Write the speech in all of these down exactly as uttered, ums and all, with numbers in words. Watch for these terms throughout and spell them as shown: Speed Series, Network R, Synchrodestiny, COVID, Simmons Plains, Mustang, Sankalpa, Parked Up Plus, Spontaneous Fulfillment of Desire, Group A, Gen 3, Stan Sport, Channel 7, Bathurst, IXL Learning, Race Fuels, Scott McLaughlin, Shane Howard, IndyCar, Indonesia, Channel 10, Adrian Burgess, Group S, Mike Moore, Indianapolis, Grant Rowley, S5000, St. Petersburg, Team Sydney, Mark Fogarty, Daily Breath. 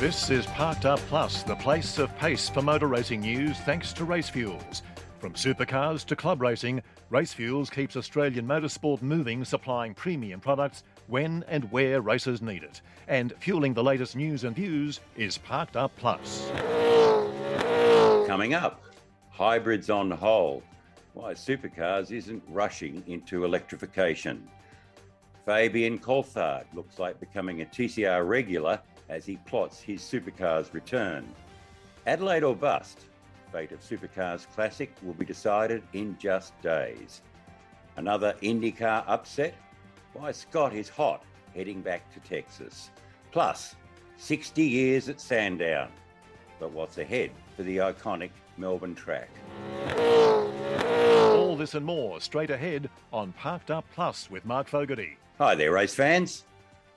This is Parked Up Plus, the place of pace for motor racing news thanks to Race Fuels. From supercars to club racing, Race Fuels keeps Australian motorsport moving, supplying premium products when and where racers need it. And fueling the latest news and views is Parked Up Plus. Coming up, hybrids on hold. Why supercars isn't rushing into electrification. Fabian Coulthard looks like becoming a T C R regular as he plots his supercar's return. Adelaide or bust, fate of Supercars Classic will be decided in just days. Another IndyCar upset? Why Scott is hot, heading back to Texas. Plus, sixty years at Sandown. But what's ahead for the iconic Melbourne track? All this and more straight ahead on Parked Up Plus with Mark Fogarty. Hi there, race fans.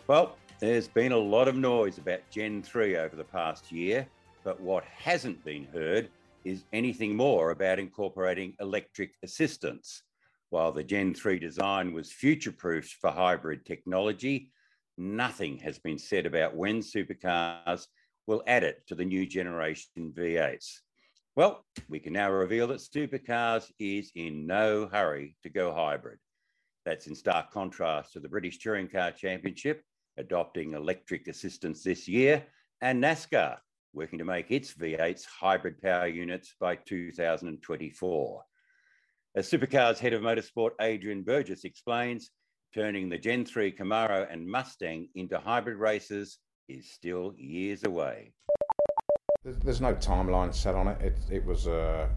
Well, there's been a lot of noise about Gen three over the past year, but what hasn't been heard is anything more about incorporating electric assistance. While the Gen three design was future-proofed for hybrid technology, nothing has been said about when supercars will add it to the new generation V eights. Well, we can now reveal that supercars is in no hurry to go hybrid. That's in stark contrast to the British Touring Car Championship, adopting electric assistance this year, and NASCAR working to make its V eights hybrid power units by two thousand twenty-four. As Supercars Head of Motorsport Adrian Burgess explains, turning the Gen three Camaro and Mustang into hybrid races is still years away. There's no timeline set on it. It, it was uh,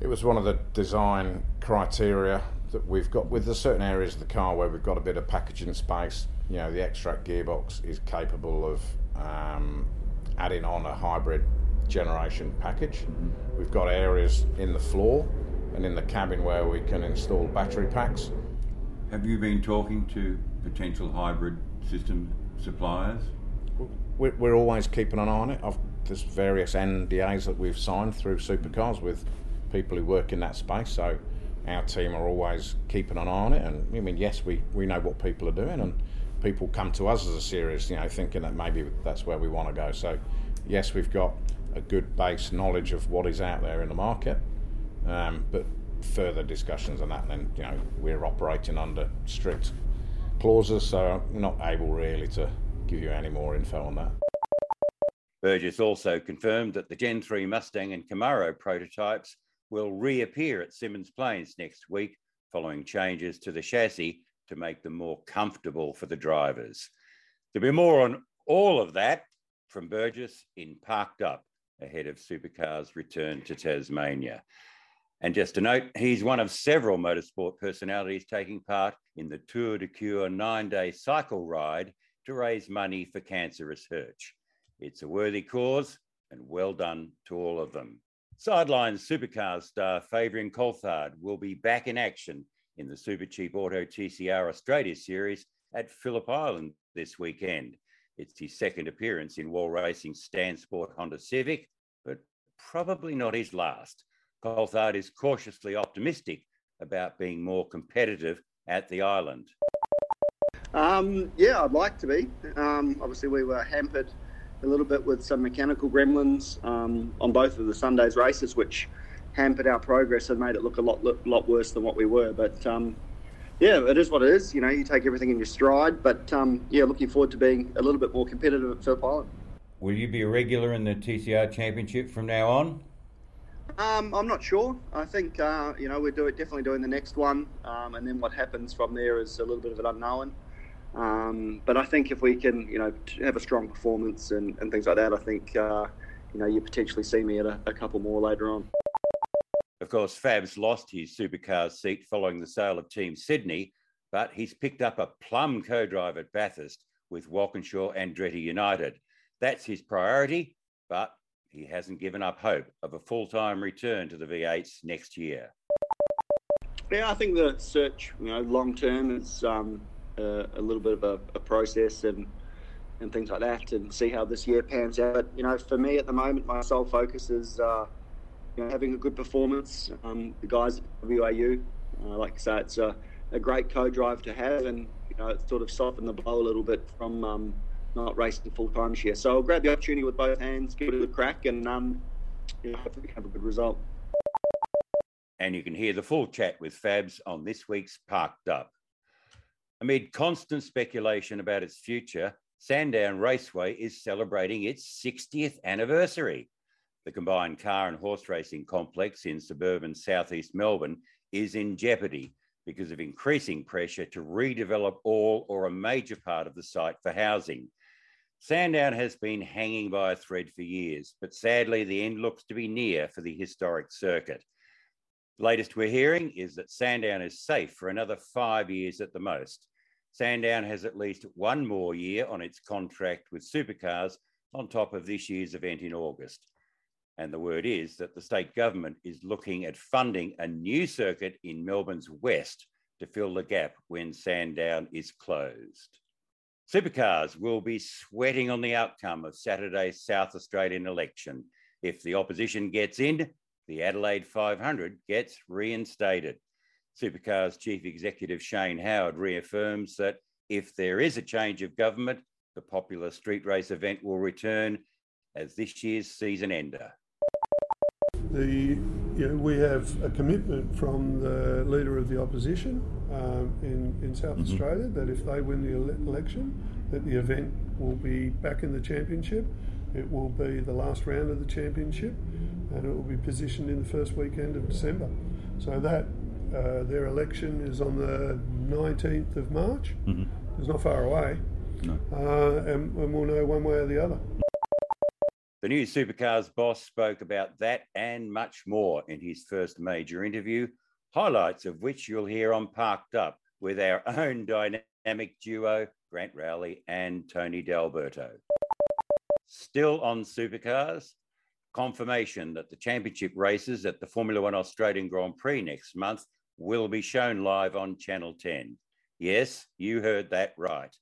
it was one of the design criteria that we've got with the certain areas of the car where we've got a bit of packaging space. You know, the X-Track gearbox is capable of um, adding on a hybrid generation package. We've got areas in the floor and in the cabin where we can install battery packs. Have you been talking to potential hybrid system suppliers? We're, we're always keeping an eye on it. I've, there's various N D As that we've signed through Supercars with people who work in that space, so our team are always keeping an eye on it. And I mean, yes, we, we know what people are doing, and people come to us as a series, you know, thinking that maybe that's where we want to go. So yes, we've got a good base knowledge of what is out there in the market, um, but further discussions on that, then, you know, we're operating under strict clauses, so I'm not able really to give you any more info on that. Burgess also confirmed that the Gen three Mustang and Camaro prototypes will reappear at Simmons Plains next week following changes to the chassis to make them more comfortable for the drivers. There'll be more on all of that from Burgess in Parked Up, ahead of Supercars' return to Tasmania. And just to note, he's one of several motorsport personalities taking part in the Tour de Cure nine-day cycle ride to raise money for cancer research. It's a worthy cause, and well done to all of them. Sideline Supercars star Fabian Coulthard will be back in action in the Super Cheap Auto T C R Australia Series at Phillip Island this weekend. It's his second appearance in Wall Racing's Stan Sport Honda Civic, but probably not his last. Coulthard is cautiously optimistic about being more competitive at the island. Um, yeah, I'd like to be. Um, obviously, we were hampered a little bit with some mechanical gremlins um, on both of the Sunday's races, which hampered our progress and made it look a lot look, lot worse than what we were. But um, yeah, it is what it is. You know, you take everything in your stride. But um, yeah, looking forward to being a little bit more competitive at Phillip Island. Will you be a regular in the T C R Championship from now on? Um, I'm not sure. I think, uh, you know, we're do it, definitely doing the next one. Um, and then what happens from there is a little bit of an unknown. Um, but I think if we can, you know, have a strong performance and, and things like that, I think, uh, you know, you potentially see me at a, a couple more later on. Of course, Fab's lost his supercar seat following the sale of Team Sydney, but he's picked up a plum co-drive at Bathurst with Walkinshaw Andretti United. That's his priority, but he hasn't given up hope of a full-time return to the V eights next year. Yeah, I think the search, you know, long-term is um, a, a little bit of a, a process and and things like that, and see how this year pans out. But, you know, for me at the moment, my sole focus is... Uh, You know, having a good performance. Um, the guys at W A U, uh, like I say, it's a, a great co-drive to have, and you know, it sort of softened the blow a little bit from um, not racing full time this year. So I'll grab the opportunity with both hands, give it a crack, and um, you know, hopefully have a good result. And you can hear the full chat with Fabs on this week's Parked Up. Amid constant speculation about its future, Sandown Raceway is celebrating its sixtieth anniversary. The combined car and horse racing complex in suburban southeast Melbourne is in jeopardy because of increasing pressure to redevelop all or a major part of the site for housing. Sandown has been hanging by a thread for years, but sadly the end looks to be near for the historic circuit. The latest we're hearing is that Sandown is safe for another five years at the most. Sandown has at least one more year on its contract with Supercars on top of this year's event in August. And the word is that the state government is looking at funding a new circuit in Melbourne's west to fill the gap when Sandown is closed. Supercars will be sweating on the outcome of Saturday's South Australian election. If the opposition gets in, the Adelaide five hundred gets reinstated. Supercars Chief Executive Shane Howard reaffirms that if there is a change of government, the popular street race event will return as this year's season ender. The, you know, we have a commitment from the leader of the opposition um, in, in South mm-hmm. Australia that if they win the ele- election, that the event will be back in the championship. It will be the last round of the championship, and it will be positioned in the first weekend of December. So that uh, their election is on the nineteenth of March. Mm-hmm. It's not far away. No. Uh, and, and we'll know one way or the other. The new Supercars boss spoke about that and much more in his first major interview, highlights of which you'll hear on Parked Up with our own dynamic duo, Grant Rowley and Tony D'Alberto. Still on Supercars, confirmation that the championship races at the Formula One Australian Grand Prix next month will be shown live on Channel ten. Yes, you heard that right.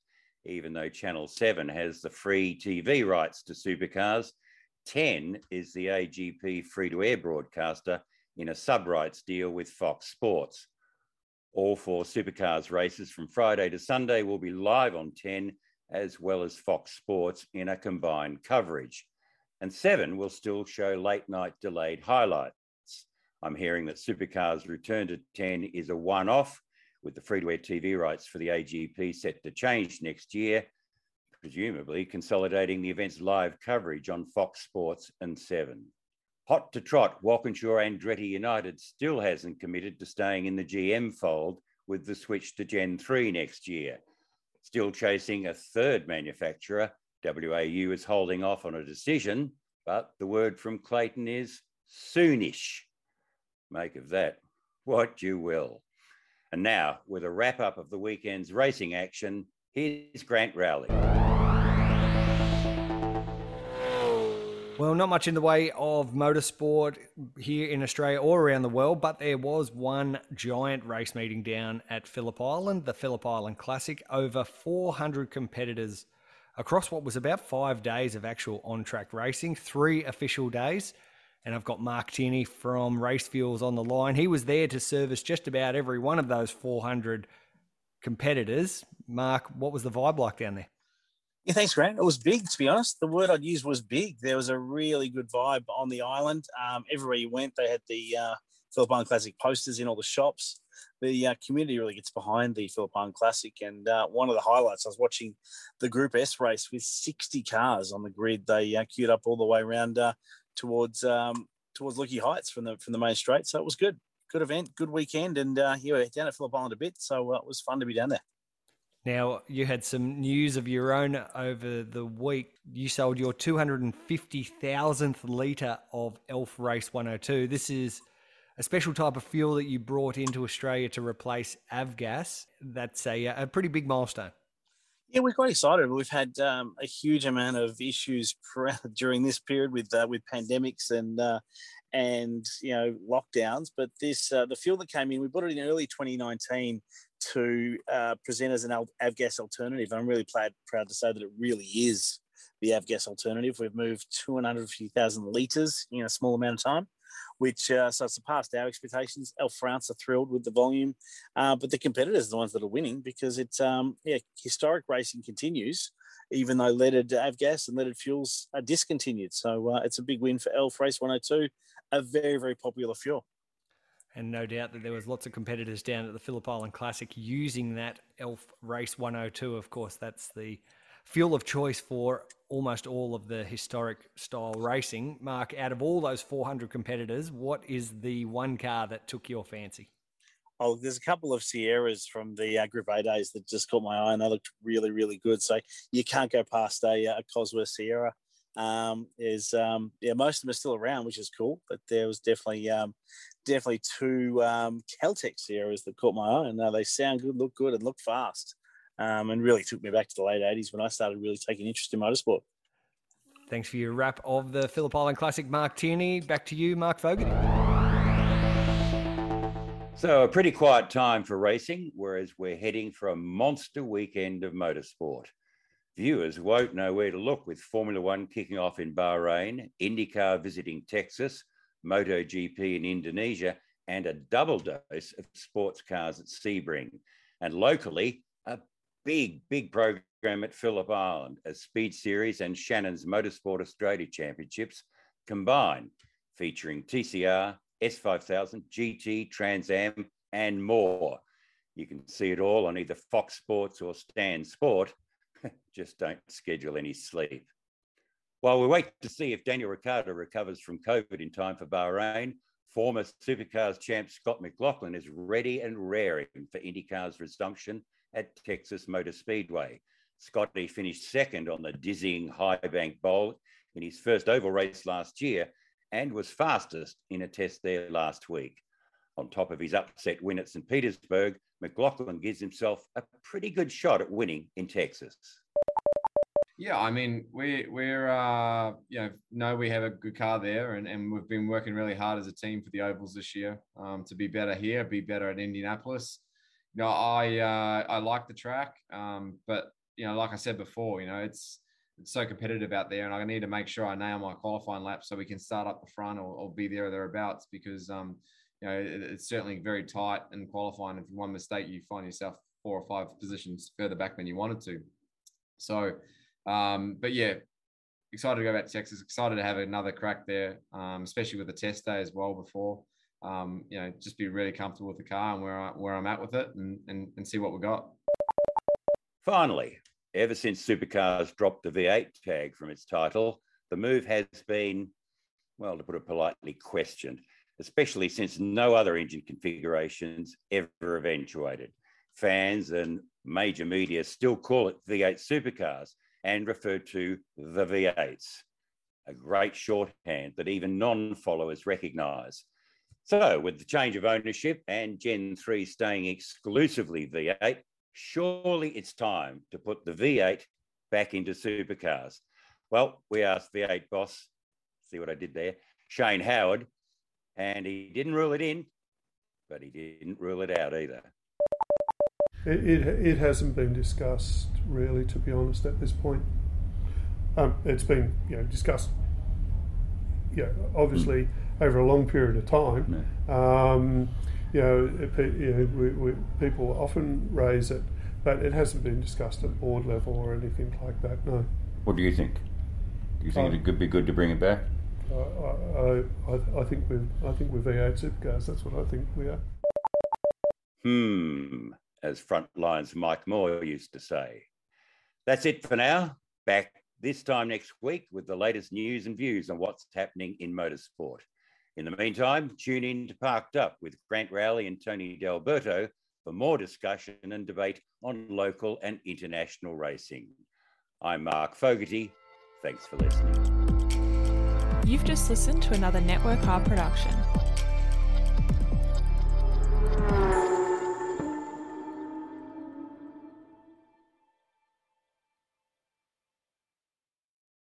Even though Channel seven has the free T V rights to Supercars, ten is the A G P free-to-air broadcaster in a sub-rights deal with Fox Sports. All four Supercars races from Friday to Sunday will be live on ten, as well as Fox Sports in a combined coverage. And seven will still show late-night delayed highlights. I'm hearing that Supercars' return to ten is a one-off, with the free-to-air T V rights for the A G P set to change next year, presumably consolidating the event's live coverage on Fox Sports and Seven. Hot to trot, Walkinshaw Andretti United still hasn't committed to staying in the G M fold with the switch to Gen three next year. Still chasing a third manufacturer, W A U is holding off on a decision, but the word from Clayton is soonish. Make of that what you will. And now, with a wrap-up of the weekend's racing action, here's Grant Rowley. Well, not much in the way of motorsport here in Australia or around the world, but there was one giant race meeting down at Phillip Island, the Phillip Island Classic. Over four hundred competitors across what was about five days of actual on-track racing, three official days. And I've got Mark Tinney from Race Fuels on the line. He was there to service just about every one of those four hundred competitors. Mark, what was the vibe like down there? Yeah, thanks, Grant. It was big, to be honest. The word I'd use was big. There was a really good vibe on the island. Um, everywhere you went, they had the uh, Phillip Island Classic posters in all the shops. The uh, community really gets behind the Phillip Island Classic. And uh, one of the highlights, I was watching the Group S race with sixty cars on the grid. They uh, queued up all the way around uh, towards um, towards Lucky Heights from the from the main straight. So it was good. Good event, good weekend. And uh, yeah, we're down at Phillip Island a bit. So uh, it was fun to be down there. Now, you had some news of your own over the week. You sold your two hundred fifty thousandth litre of Elf Race one oh two. This is a special type of fuel that you brought into Australia to replace Avgas. That's a, a pretty big milestone. Yeah, we're quite excited. We've had um, a huge amount of issues during this period with uh, with pandemics and uh, and you know lockdowns. But this uh, the fuel that came in, we bought it in early twenty nineteen. To uh, present as an Avgas alternative. I'm really proud, proud to say that it really is the Avgas alternative. We've moved two hundred fifty thousand litres in a small amount of time, which uh, so surpassed our expectations. Elf France are thrilled with the volume, uh, but the competitors are the ones that are winning because it's um, yeah, historic racing continues. even though leaded Avgas and leaded fuels are discontinued. So uh, it's a big win for Elf Race one oh two, a very, very popular fuel. And no doubt that there was lots of competitors down at the Phillip Island Classic using that Elf Race one oh two. Of course, that's the fuel of choice for almost all of the historic style racing. Mark, out of all those four hundred competitors, what is the one car that took your fancy? Oh, there's a couple of Sierras from the uh, Group A days that just caught my eye, and they looked really, really good. So you can't go past a, a Cosworth Sierra. Um, is um, yeah, most of them are still around, which is cool. But there was definitely um, definitely two um, Caltech Sierras that caught my eye, and uh, they sound good, look good, and look fast, um, and really took me back to the late eighties when I started really taking interest in motorsport. Thanks for your wrap of the Phillip Island Classic, Mark Tierney. Back to you, Mark Fogarty. So a pretty quiet time for racing, whereas we're heading for a monster weekend of motorsport. Viewers won't know where to look, with Formula One kicking off in Bahrain, IndyCar visiting Texas, MotoGP in Indonesia, and a double dose of sports cars at Sebring. And locally, a big, big program at Phillip Island as Speed Series and Shannon's Motorsport Australia Championships combine, featuring T C R, S five thousand, G T, Trans Am, and more. You can see it all on either Fox Sports or Stan Sport. Just don't schedule any sleep. While we wait to see if Daniel Ricciardo recovers from COVID in time for Bahrain, former Supercars champ Scott McLaughlin is ready and raring for IndyCar's resumption at Texas Motor Speedway. Scotty finished second on the dizzying High Bank Bowl in his first oval race last year, and was fastest in a test there last week. On top of his upset win at Saint Petersburg, McLaughlin gives himself a pretty good shot at winning in Texas. Yeah, I mean, we, we're, uh, you know, know we have a good car there, and, and we've been working really hard as a team for the ovals this year um, to be better here, be better at Indianapolis. You know, I, uh, I like the track, um, but, you know, like I said before, you know, it's, it's so competitive out there, and I need to make sure I nail my qualifying lap so we can start up the front or, or be there or thereabouts, because um, you know, it, it's certainly very tight in qualifying. If one mistake, you find yourself four or five positions further back than you wanted to. So, um, but yeah, excited to go back to Texas. Excited to have another crack there, um, especially with the test day as well before. Um, you know, just be really comfortable with the car and where I, where I'm at with it, and, and and see what we got. Finally. Ever since Supercars dropped the V eight tag from its title, the move has been, well, to put it politely, questioned, especially since no other engine configurations ever eventuated. Fans and major media still call it V eight Supercars and refer to the V eights, a great shorthand that even non-followers recognise. So with the change of ownership and Gen three staying exclusively V eight, surely it's time to put the V eight back into supercars. Well, we asked V eight boss, see what I did there, Shane Howard, and he didn't rule it in, but he didn't rule it out either. It, it, it hasn't been discussed, really, to be honest, at this point. Um, it's been, you know, discussed, yeah, obviously, mm. over a long period of time. Mm. Um, You know, you know we, we, people often raise it, but it hasn't been discussed at board level or anything like that, no. What do you think? Do you think um, it could be good to bring it back? I, I, I, I think we're I think we're V eight supercars. That's what I think we are. Hmm, as Frontline's Mike Moore used to say. That's it for now. Back this time next week with the latest news and views on what's happening in motorsport. In the meantime, tune in to Parked Up with Grant Rowley and Tony D'Alberto for more discussion and debate on local and international racing. I'm Mark Fogarty. Thanks for listening. You've just listened to another Network R production.